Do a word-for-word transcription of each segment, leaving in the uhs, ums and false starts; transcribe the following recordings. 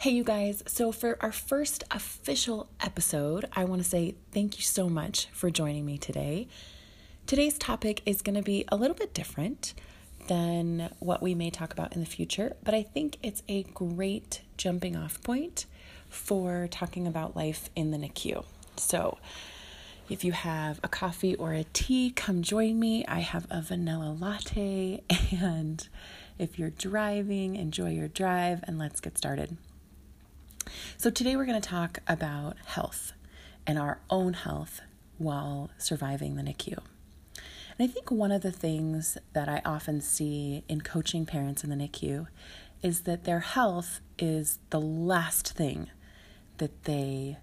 Hey, you guys. So for our first official episode, I want to say thank you so much for joining me today. Today's topic is going to be a little bit different than what we may talk about in the future, but I think it's a great jumping off point for talking about life in the N I C U. So if you have a coffee or a tea, come join me. I have a vanilla latte, and if you're driving, enjoy your drive, and let's get started. So today we're going to talk about health and our own health while surviving the N I C U. And I think one of the things that I often see in coaching parents in the N I C U is that their health is the last thing that they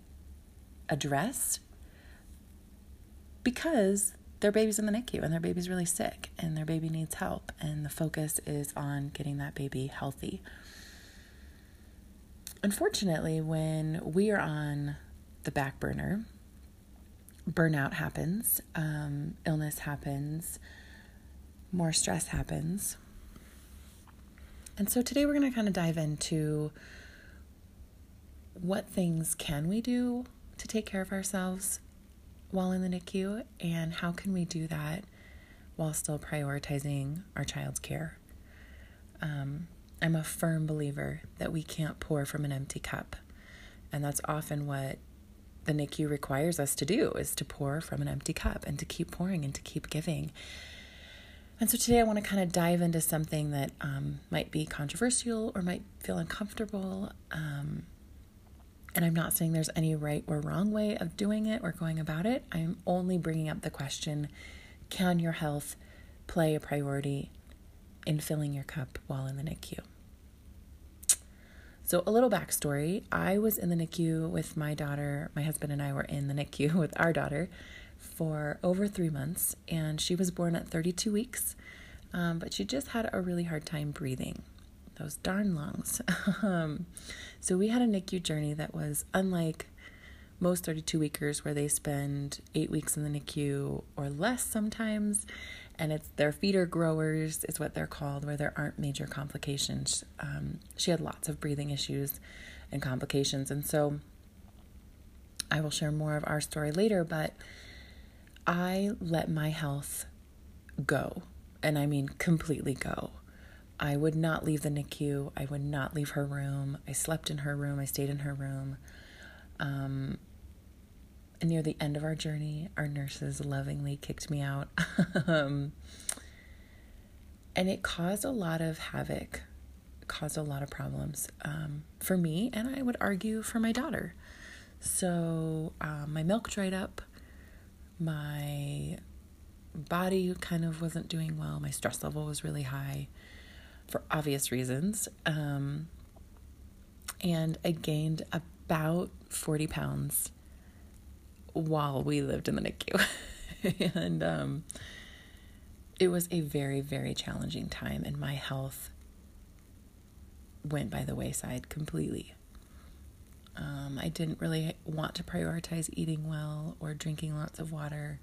address because their baby's in the N I C U and their baby's really sick and their baby needs help, and the focus is on getting that baby healthy. Unfortunately, when we are on the back burner, burnout happens, um, illness happens, more stress happens. And so today we're going to kind of dive into what things can we do to take care of ourselves while in the N I C U, and how can we do that while still prioritizing our child's care. Um, I'm a firm believer that we can't pour from an empty cup. And that's often what the N I C U requires us to do, is to pour from an empty cup and to keep pouring and to keep giving. And so today I want to kind of dive into something that um, might be controversial or might feel uncomfortable. Um, and I'm not saying there's any right or wrong way of doing it or going about it. I'm only bringing up the question, can your health play a priority in filling your cup while in the N I C U? So a little backstory. I was in the N I C U with my daughter. My husband and I were in the N I C U with our daughter for over three months, and she was born at thirty-two weeks, um, but she just had a really hard time breathing. Those darn lungs. um, so we had a N I C U journey that was unlike most thirty-two weekers, where they spend eight weeks in the N I C U or less sometimes, and it's their feeder growers is what they're called, where there aren't major complications. Um, she had lots of breathing issues and complications, and so I will share more of our story later, but I let my health go, and I mean completely go. I would not leave the N I C U. I would not leave her room. I slept in her room. I stayed in her room. Um, and near the end of our journey, our nurses lovingly kicked me out. um, and it caused a lot of havoc, it caused a lot of problems um, for me, and I would argue for my daughter. So um, my milk dried up. My body kind of wasn't doing well. My stress level was really high, for obvious reasons. Um, and I gained about forty pounds while we lived in the N I C U. and um, it was a very, very challenging time, and my health went by the wayside completely. Um, I didn't really want to prioritize eating well or drinking lots of water.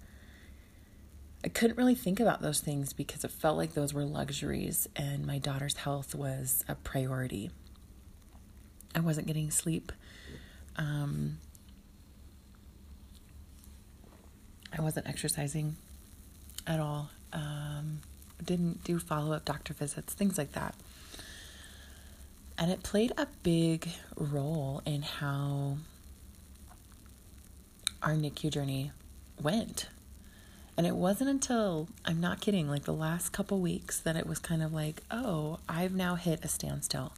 I couldn't really think about those things because it felt like those were luxuries and my daughter's health was a priority. I wasn't getting sleep. Um, I wasn't exercising at all. Um, didn't do follow-up doctor visits, things like that. And it played a big role in how our N I C U journey went. And it wasn't until, I'm not kidding, like the last couple weeks that it was kind of like, oh, I've now hit a standstill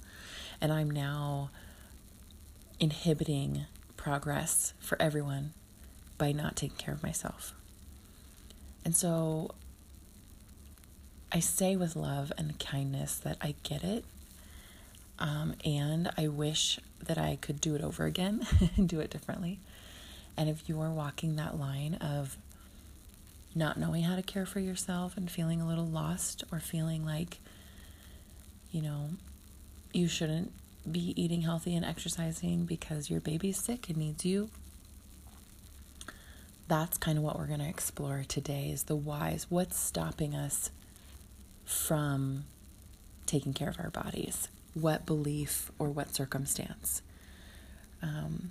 and I'm now inhibiting progress for everyone by not taking care of myself. And so I say with love and kindness that I get it. Um, and I wish that I could do it over again and do it differently. And if you are walking that line of not knowing how to care for yourself and feeling a little lost or feeling like, you know, you shouldn't be eating healthy and exercising because your baby's sick and needs you. That's kind of what we're going to explore today, is the whys. What's stopping us from taking care of our bodies? what belief or what circumstance. Um,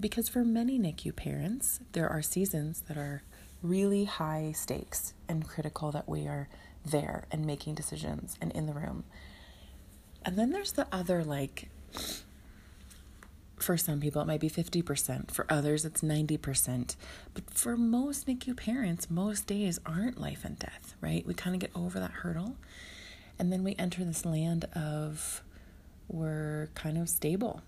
because for many N I C U parents, there are seasons that are really high stakes and critical that we are there and making decisions and in the room. And then there's the other, like, for some people it might be fifty percent, for others it's ninety percent. But for most N I C U parents, most days aren't life and death, right? We kind of get over that hurdle. And then we enter this land of we're kind of stable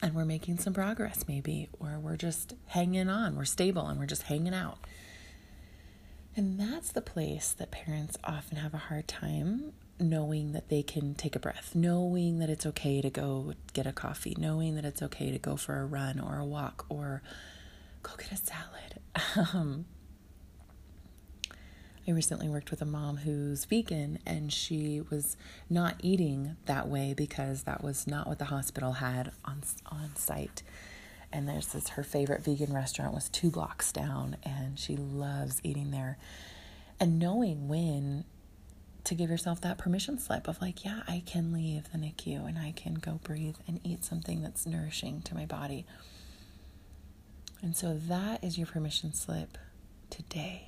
and we're making some progress maybe, or we're just hanging on, we're stable and we're just hanging out. And that's the place that parents often have a hard time knowing that they can take a breath, knowing that it's okay to go get a coffee, knowing that it's okay to go for a run or a walk or go get a salad. Um, I recently worked with a mom who's vegan, and she was not eating that way because that was not what the hospital had on on site. And there's this, her favorite vegan restaurant was two blocks down, and she loves eating there. And knowing when to give yourself that permission slip of like, yeah, I can leave the N I C U and I can go breathe and eat something that's nourishing to my body. And so that is your permission slip today.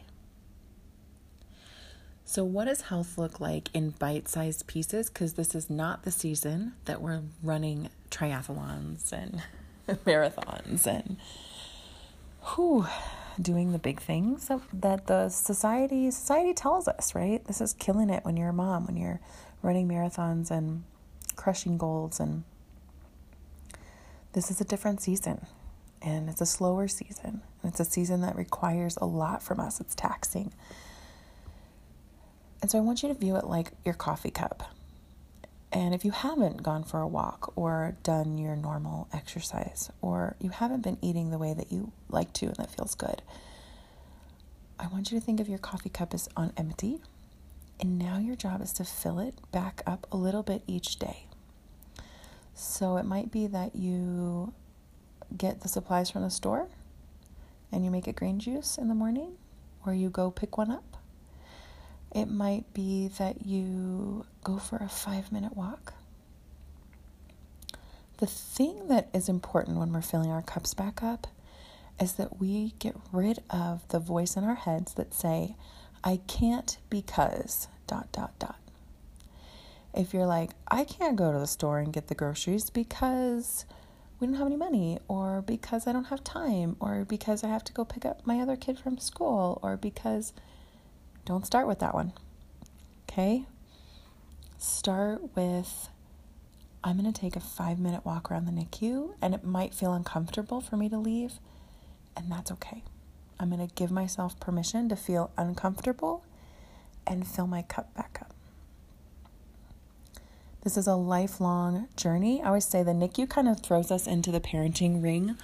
So what does health look like in bite-sized pieces? Because this is not the season that we're running triathlons and marathons and whew, doing the big things that the society society tells us, right? This is killing it when you're a mom, when you're running marathons and crushing goals. And this is a different season, and it's a slower season. And it's a season that requires a lot from us. It's taxing. And so I want you to view it like your coffee cup. And if you haven't gone for a walk or done your normal exercise, or you haven't been eating the way that you like to and that feels good, I want you to think of your coffee cup as on empty. And now your job is to fill it back up a little bit each day. So it might be that you get the supplies from the store and you make a green juice in the morning, or you go pick one up. It might be that you go for a five-minute walk. The thing that is important when we're filling our cups back up is that we get rid of the voice in our heads that say, I can't because dot, dot, dot. If you're like, I can't go to the store and get the groceries because we don't have any money, or because I don't have time, or because I have to go pick up my other kid from school, or because... Don't start with that one, okay? Start with, I'm going to take a five-minute walk around the N I C U, and it might feel uncomfortable for me to leave, and that's okay. I'm going to give myself permission to feel uncomfortable and fill my cup back up. This is a lifelong journey. I always say the N I C U kind of throws us into the parenting ring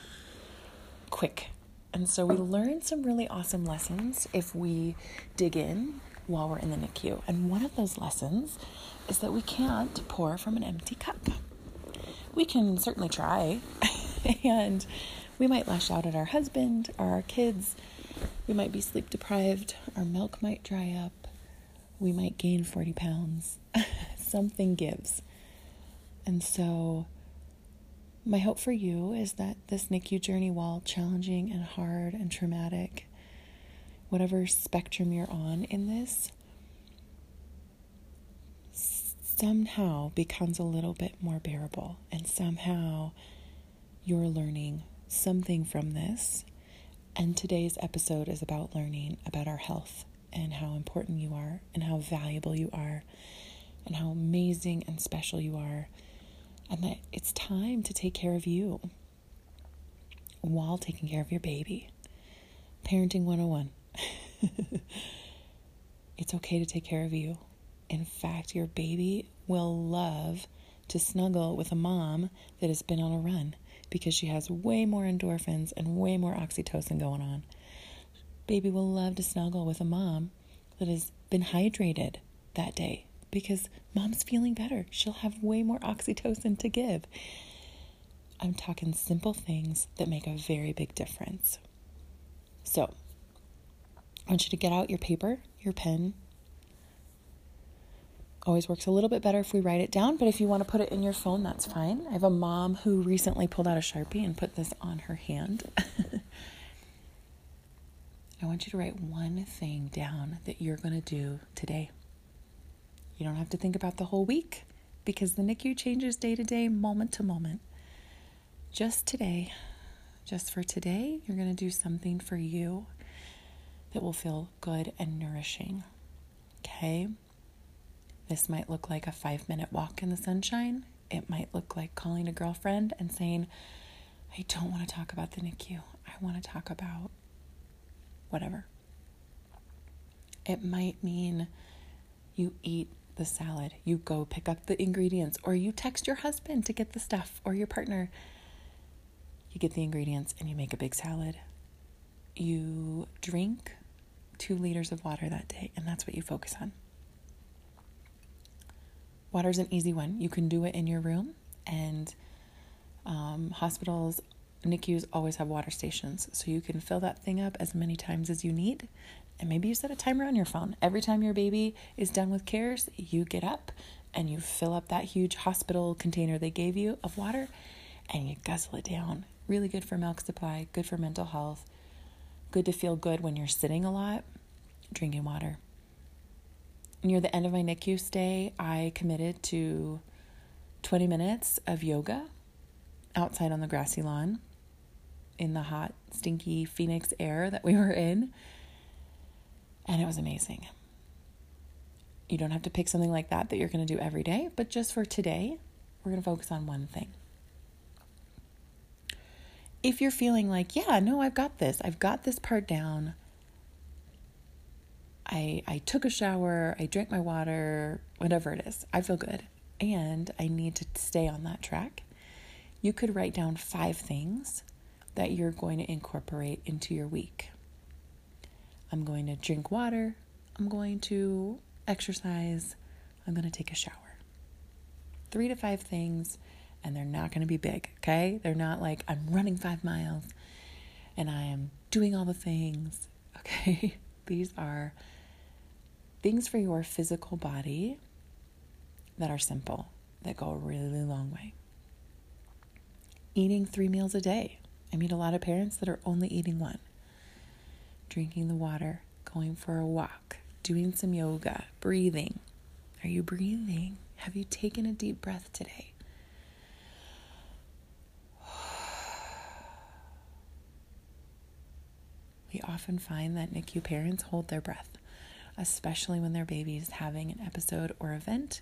quick. And so we learn some really awesome lessons if we dig in while we're in the N I C U. And one of those lessons is that we can't pour from an empty cup. We can certainly try, and we might lash out at our husband or our kids. We might be sleep deprived. Our milk might dry up. We might gain forty pounds. Something gives. And so... my hope for you is that this N I C U journey, while challenging and hard and traumatic, whatever spectrum you're on in this, somehow becomes a little bit more bearable. And somehow you're learning something from this. And today's episode is about learning about our health and how important you are and how valuable you are and how amazing and special you are. And that it's time to take care of you while taking care of your baby. Parenting one oh one. It's okay to take care of you. In fact, your baby will love to snuggle with a mom that has been on a run because she has way more endorphins and way more oxytocin going on. Baby will love to snuggle with a mom that has been hydrated that day, because mom's feeling better. She'll have way more oxytocin to give. I'm talking simple things that make a very big difference. So, I want you to get out your paper, your pen, always works a little bit better if we write it down, but if you want to put it in your phone, that's fine. I have a mom who recently pulled out a Sharpie and put this on her hand. I want you to write one thing down that you're going to do today. You don't have to think about the whole week because the N I C U changes day to day, moment to moment. Just today, just for today, you're going to do something for you that will feel good and nourishing. Okay? This might look like a five-minute walk in the sunshine. It might look like calling a girlfriend and saying, I don't want to talk about the N I C U. I want to talk about whatever. It might mean you eat the salad, you go pick up the ingredients, or you text your husband to get the stuff, or your partner. You get the ingredients and you make a big salad. You drink two liters of water that day, and that's what you focus on. Water's an easy one. You can do it in your room, and um, hospitals, N I C Us always have water stations, so you can fill that thing up as many times as you need. And maybe you set a timer on your phone. Every time your baby is done with cares, you get up and you fill up that huge hospital container they gave you of water, and you guzzle it down. Really good for milk supply, good for mental health, good to feel good when you're sitting a lot, drinking water. Near the end of my N I C U stay, I committed to twenty minutes of yoga outside on the grassy lawn, in the hot, stinky Phoenix air that we were in. And it was amazing. You don't have to pick something like that that you're going to do every day, but just for today, we're going to focus on one thing. If you're feeling like, yeah, no, I've got this. I've got this part down. I I took a shower. I drank my water, whatever it is. I feel good. And I need to stay on that track. You could write down five things that you're going to incorporate into your week. I'm going to drink water. I'm going to exercise. I'm going to take a shower. Three to five things, and they're not going to be big, okay? They're not like, I'm running five miles, and I am doing all the things, okay? These are things for your physical body that are simple, that go a really long way. Eating three meals a day. I meet a lot of parents that are only eating one. Drinking the water, going for a walk, doing some yoga, breathing. Are you breathing? Have you taken a deep breath today? We often find that N I C U parents hold their breath, especially when their baby is having an episode or event.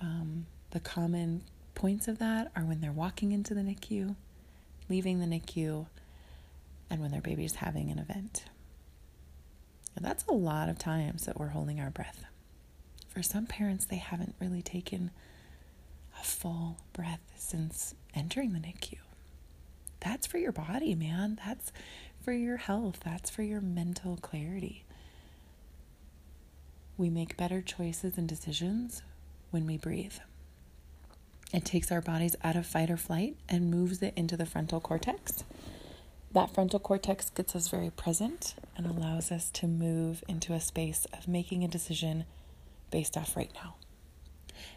Um, the common points of that are when they're walking into the N I C U, leaving the N I C U, and when their baby is having an event. And that's a lot of times that we're holding our breath. For some parents, they haven't really taken a full breath since entering the N I C U. That's for your body, man. That's for your health. That's for your mental clarity. We make better choices and decisions when we breathe. It takes our bodies out of fight or flight and moves it into the frontal cortex. That frontal cortex gets us very present and allows us to move into a space of making a decision based off right now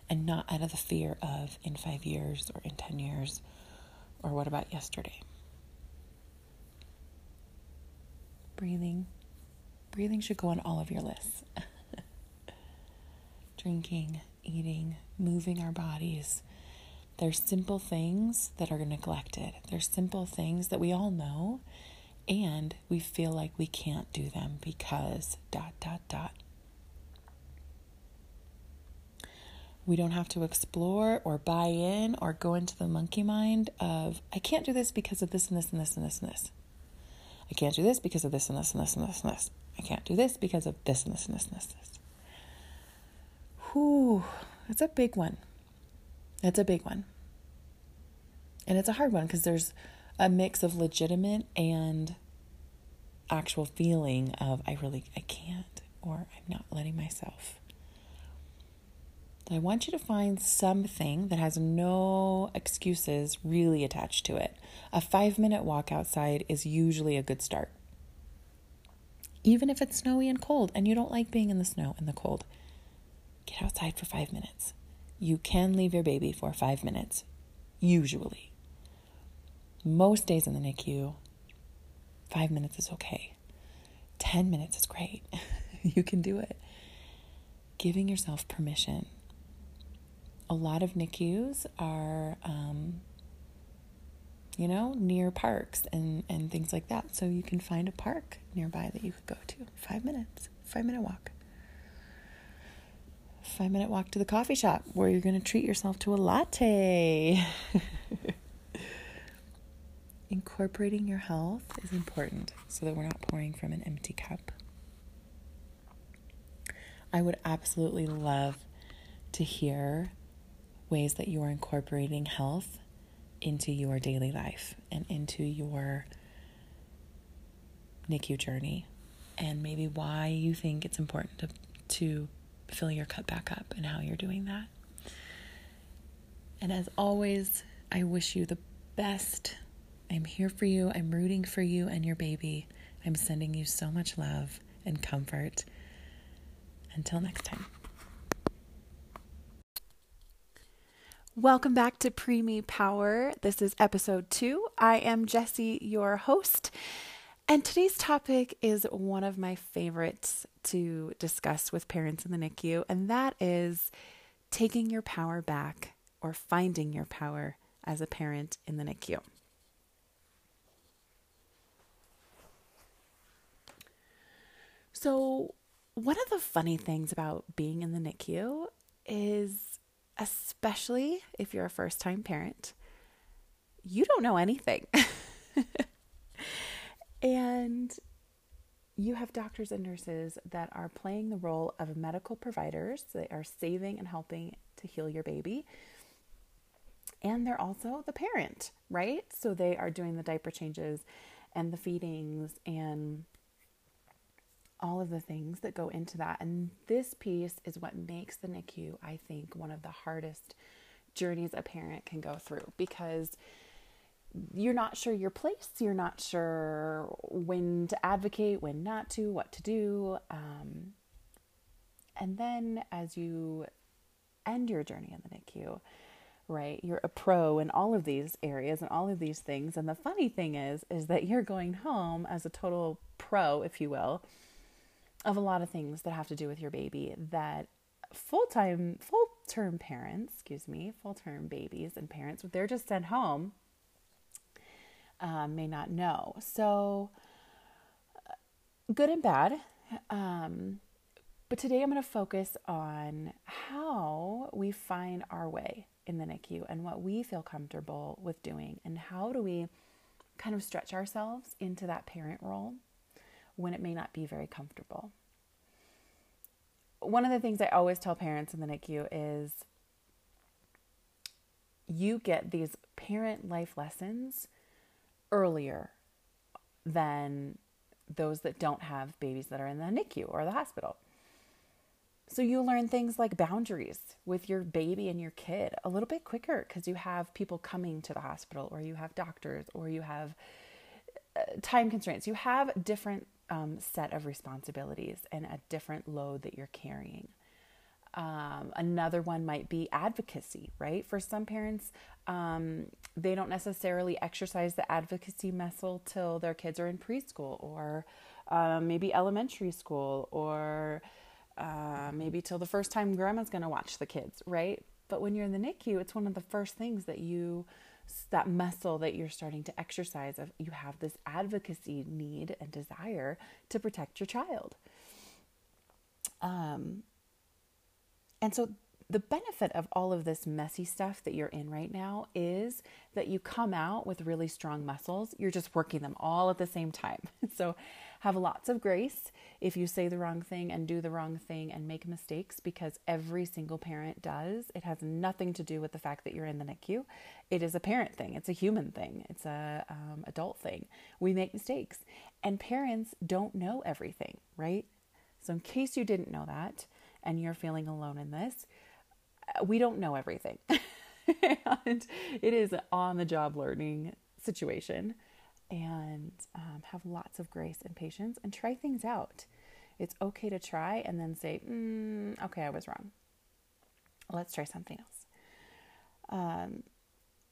and not out of the fear of in five years or in ten years or what about yesterday. Breathing. Breathing should go on all of your lists. Drinking, eating, moving our bodies. They're simple things that are neglected. They're simple things that we all know, and we feel like we can't do them because dot, dot, dot. We don't have to explore or buy in or go into the monkey mind of, I can't do this because of this and this and this and this and this. I can't do this because of this and this and this and this and this. I can't do this because of this and this and this and this and this. Whew, that's a big one. That's a big one. And it's a hard one because there's a mix of legitimate and actual feeling of I really, I can't, or I'm not letting myself. I want you to find something that has no excuses really attached to it. A five-minute walk outside is usually a good start. Even if it's snowy and cold and you don't like being in the snow and the cold, get outside for five minutes. You can leave your baby for five minutes, usually. Most days in the N I C U, five minutes is okay. ten minutes is great. You can do it. Giving yourself permission. A lot of N I C Us are, um, you know, near parks and, and things like that. So you can find a park nearby that you could go to. Five minutes, five minute walk. Five minute walk to the coffee shop where you're going to treat yourself to a latte. Incorporating your health is important so that we're not pouring from an empty cup. I would absolutely love to hear ways that you are incorporating health into your daily life and into your N I C U journey, and maybe why you think it's important to, to fill your cup back up and how you're doing that. And as always, I wish you the best. I'm here for you. I'm rooting for you and your baby. I'm sending you so much love and comfort. Until next time. Welcome back to Preemie Power. This is episode two. I am Jessie, your host, and today's topic is one of my favorites to discuss with parents in the N I C U, and that is taking your power back or finding your power as a parent in the N I C U. So one of the funny things about being in the N I C U is, especially if you're a first-time parent, you don't know anything. And you have doctors and nurses that are playing the role of medical providers. They are saving and helping to heal your baby. And they're also the parent, right? So they are doing the diaper changes and the feedings and all of the things that go into that. And this piece is what makes the N I C U, I think, one of the hardest journeys a parent can go through, because you're not sure your place. You're not sure when to advocate, when not to, what to do. Um, and then as you end your journey in the N I C U, right, you're a pro in all of these areas and all of these things. And the funny thing is, is that you're going home as a total pro, if you will, of a lot of things that have to do with your baby that full-time, full-term parents, excuse me, full-term babies and parents, they're just sent home, um, may not know. So good and bad. Um, but today I'm going to focus on how we find our way in the N I C U and what we feel comfortable with doing, and how do we kind of stretch ourselves into that parent role when it may not be very comfortable. One of the things I always tell parents in the N I C U is you get these parent life lessons earlier than those that don't have babies that are in the N I C U or the hospital. So you learn things like boundaries with your baby and your kid a little bit quicker, because you have people coming to the hospital, or you have doctors, or you have time constraints. You have different Um, set of responsibilities and a different load that you're carrying. Um, another one might be advocacy, right? For some parents, um, they don't necessarily exercise the advocacy muscle till their kids are in preschool, or uh, maybe elementary school, or uh, maybe till the first time grandma's going to watch the kids, right? But when you're in the N I C U, it's one of the first things that you that muscle that you're starting to exercise of, you have this advocacy need and desire to protect your child. Um, and so the benefit of all of this messy stuff that you're in right now is that you come out with really strong muscles. You're just working them all at the same time. So have lots of grace if you say the wrong thing and do the wrong thing and make mistakes, because every single parent does. It has nothing to do with the fact that you're in the N I C U. It is a parent thing. It's a human thing. It's a um, adult thing. We make mistakes, and parents don't know everything, right? So in case you didn't know that and you're feeling alone in this, we don't know everything. And it is an on-the-job learning situation. And um, have lots of grace and patience, and try things out. It's okay to try and then say, mm, okay, I was wrong. Let's try something else. Um,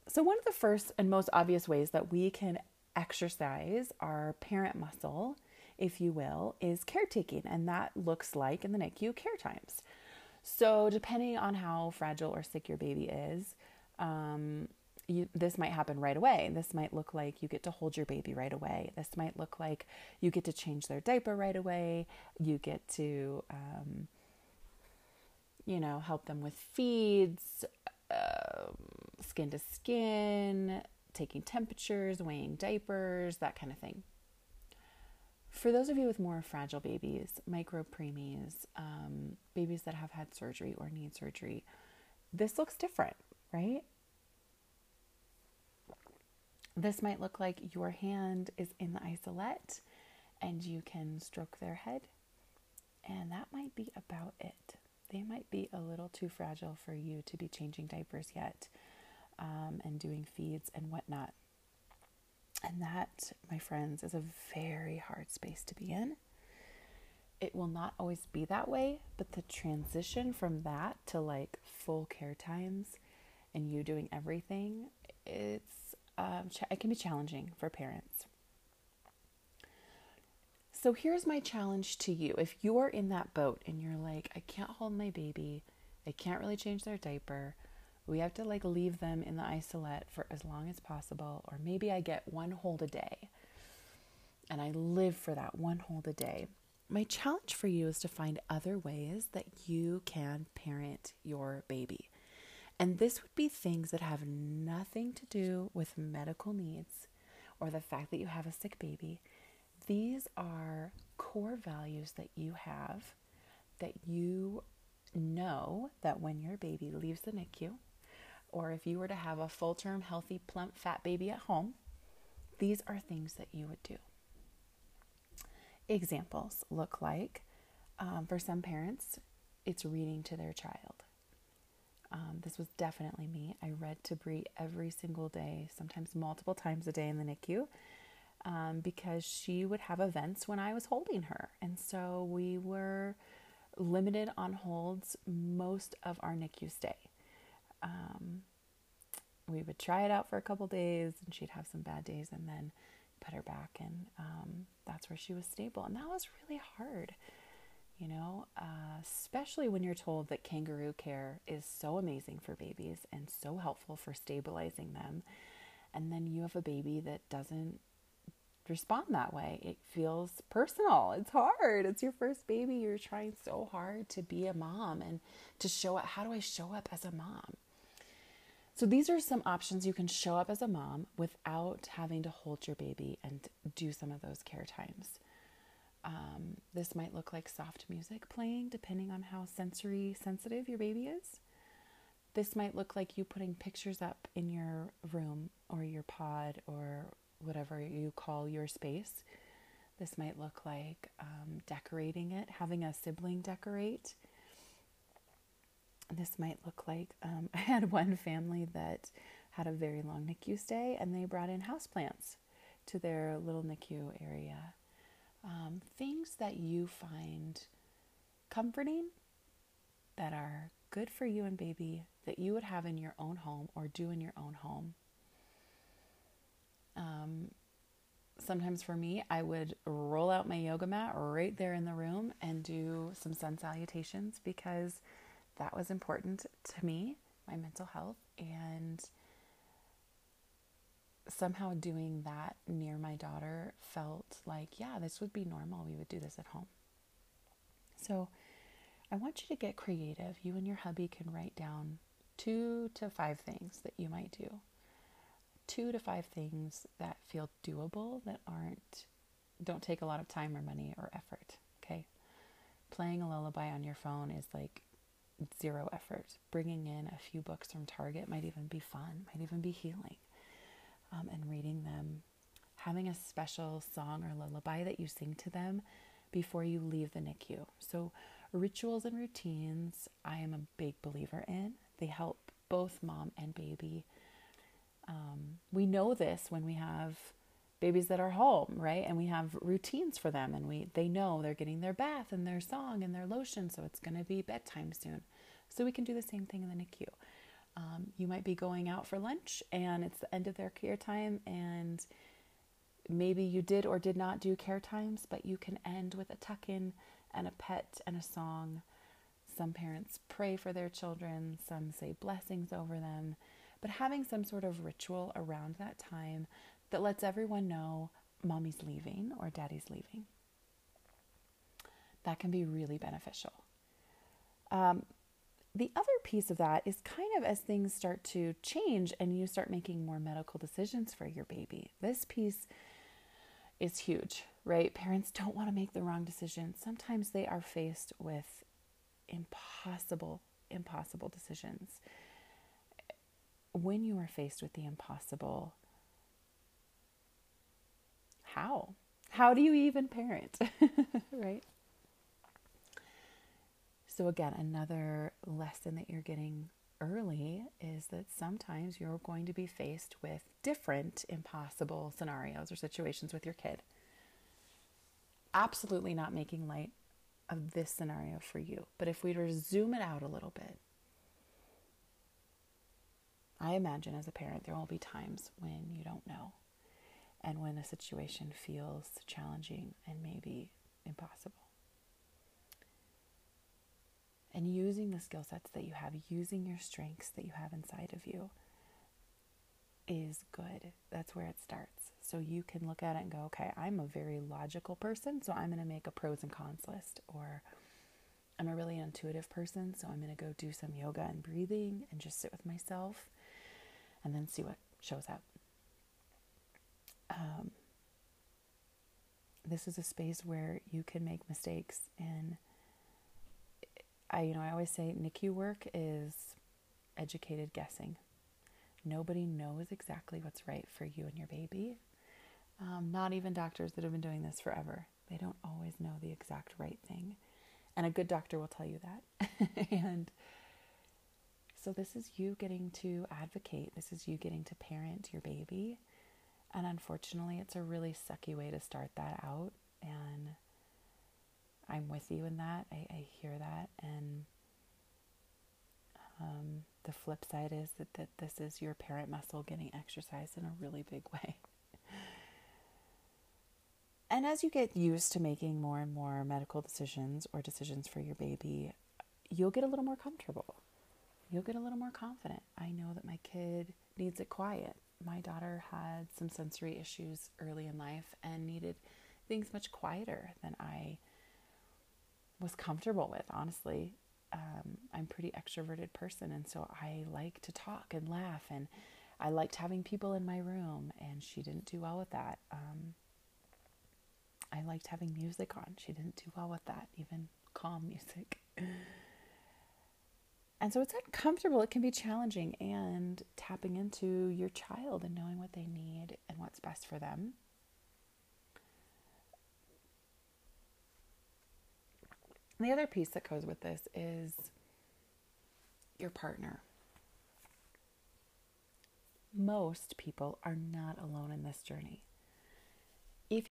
so one of the first and most obvious ways that we can exercise our parent muscle, if you will, is caretaking. And that looks like, in the N I C U, care times. So depending on how fragile or sick your baby is, um, you, this might happen right away. This might look like you get to hold your baby right away. This might look like you get to change their diaper right away. You get to, um, you know, help them with feeds, um, skin to skin, taking temperatures, weighing diapers, that kind of thing. For those of you with more fragile babies, micro-preemies, um, babies that have had surgery or need surgery, this looks different, right? This might look like your hand is in the isolette and you can stroke their head. And that might be about it. They might be a little too fragile for you to be changing diapers yet, um, and doing feeds and whatnot. And that, my friends, is a very hard space to be in. It will not always be that way, but the transition from that to like full care times and you doing everything, it's um, it can be challenging for parents. So here's my challenge to you. If you are in that boat and you're like, I can't hold my baby, I can't really change their diaper, we have to like leave them in the isolette for as long as possible, or maybe I get one hold a day and I live for that one hold a day. My challenge for you is to find other ways that you can parent your baby. And this would be things that have nothing to do with medical needs or the fact that you have a sick baby. These are core values that you have, that you know that when your baby leaves the N I C U, or if you were to have a full-term, healthy, plump, fat baby at home, these are things that you would do. Examples look like, um, for some parents, it's reading to their child. Um, this was definitely me. I read to Bree every single day, sometimes multiple times a day in the N I C U, um, because she would have events when I was holding her. And so we were limited on holds most of our N I C U stay. Um, we would try it out for a couple days and she'd have some bad days and then put her back, and um, that's where she was stable. And that was really hard, you know, uh, especially when you're told that kangaroo care is so amazing for babies and so helpful for stabilizing them. And then you have a baby that doesn't respond that way. It feels personal. It's hard. It's your first baby. You're trying so hard to be a mom and to show up. How do I show up as a mom? So these are some options. You can show up as a mom without having to hold your baby and do some of those care times. Um, this might look like soft music playing, depending on how sensory sensitive your baby is. This might look like you putting pictures up in your room or your pod or whatever you call your space. This might look like um, decorating it, having a sibling decorate. This might look like, um, I had one family that had a very long N I C U stay and they brought in houseplants to their little N I C U area. Um, things that you find comforting, that are good for you and baby, that you would have in your own home or do in your own home. Um, sometimes for me, I would roll out my yoga mat right there in the room and do some sun salutations, because that was important to me, my mental health, and somehow doing that near my daughter felt like, yeah, this would be normal. We would do this at home. So I want you to get creative. You and your hubby can write down two to five things that you might do. Two to five things that feel doable, that aren't, don't take a lot of time or money or effort, okay? Playing a lullaby on your phone is like zero effort. Bringing in a few books from Target might even be fun, might even be healing, um, and reading them. Having a special song or lullaby that you sing to them before you leave the N I C U. So rituals and routines, I am a big believer in. They help both mom and baby. Um, we know this when we have babies that are home, right? And we have routines for them, and we, they know they're getting their bath and their song and their lotion. So it's going to be bedtime soon. So we can do the same thing in the N I C U. Um, you might be going out for lunch and it's the end of their care time, and maybe you did or did not do care times, but you can end with a tuck-in and a pet and a song. Some parents pray for their children, some say blessings over them, but having some sort of ritual around that time that lets everyone know mommy's leaving or daddy's leaving. That can be really beneficial. Um, the other piece of that is kind of as things start to change and you start making more medical decisions for your baby. This piece is huge, right? Parents don't want to make the wrong decision. Sometimes they are faced with impossible, impossible decisions. When you are faced with the impossible, how? How do you even parent, right? So again, another lesson that you're getting early is that sometimes you're going to be faced with different impossible scenarios or situations with your kid. Absolutely not making light of this scenario for you. But if we were to zoom it out a little bit, I imagine as a parent, there will be times when you don't know and when a situation feels challenging and maybe impossible. And using the skill sets that you have, using your strengths that you have inside of you is good. That's where it starts. So you can look at it and go, okay, I'm a very logical person, so I'm going to make a pros and cons list. Or I'm a really intuitive person, so I'm going to go do some yoga and breathing and just sit with myself and then see what shows up. Um, this is a space where you can make mistakes, and I, you know, I always say N I C U work is educated guessing. Nobody knows exactly what's right for you and your baby. Um, not even doctors that have been doing this forever. They don't always know the exact right thing. And a good doctor will tell you that. And so this is you getting to advocate. This is you getting to parent your baby. And unfortunately, it's a really sucky way to start that out. And I'm with you in that. I, I hear that. And um, the flip side is that, that this is your parent muscle getting exercised in a really big way. And as you get used to making more and more medical decisions or decisions for your baby, you'll get a little more comfortable. You'll get a little more confident. I know that my kid needs it quiet. My daughter had some sensory issues early in life and needed things much quieter than I was comfortable with, honestly. Um, I'm a pretty extroverted person, and so I like to talk and laugh, and I liked having people in my room, and she didn't do well with that. Um, I liked having music on. She didn't do well with that, even calm music. And so it's uncomfortable. It can be challenging, and tapping into your child and knowing what they need and what's best for them . And the other piece that goes with this is your partner. Most people are not alone in this journey.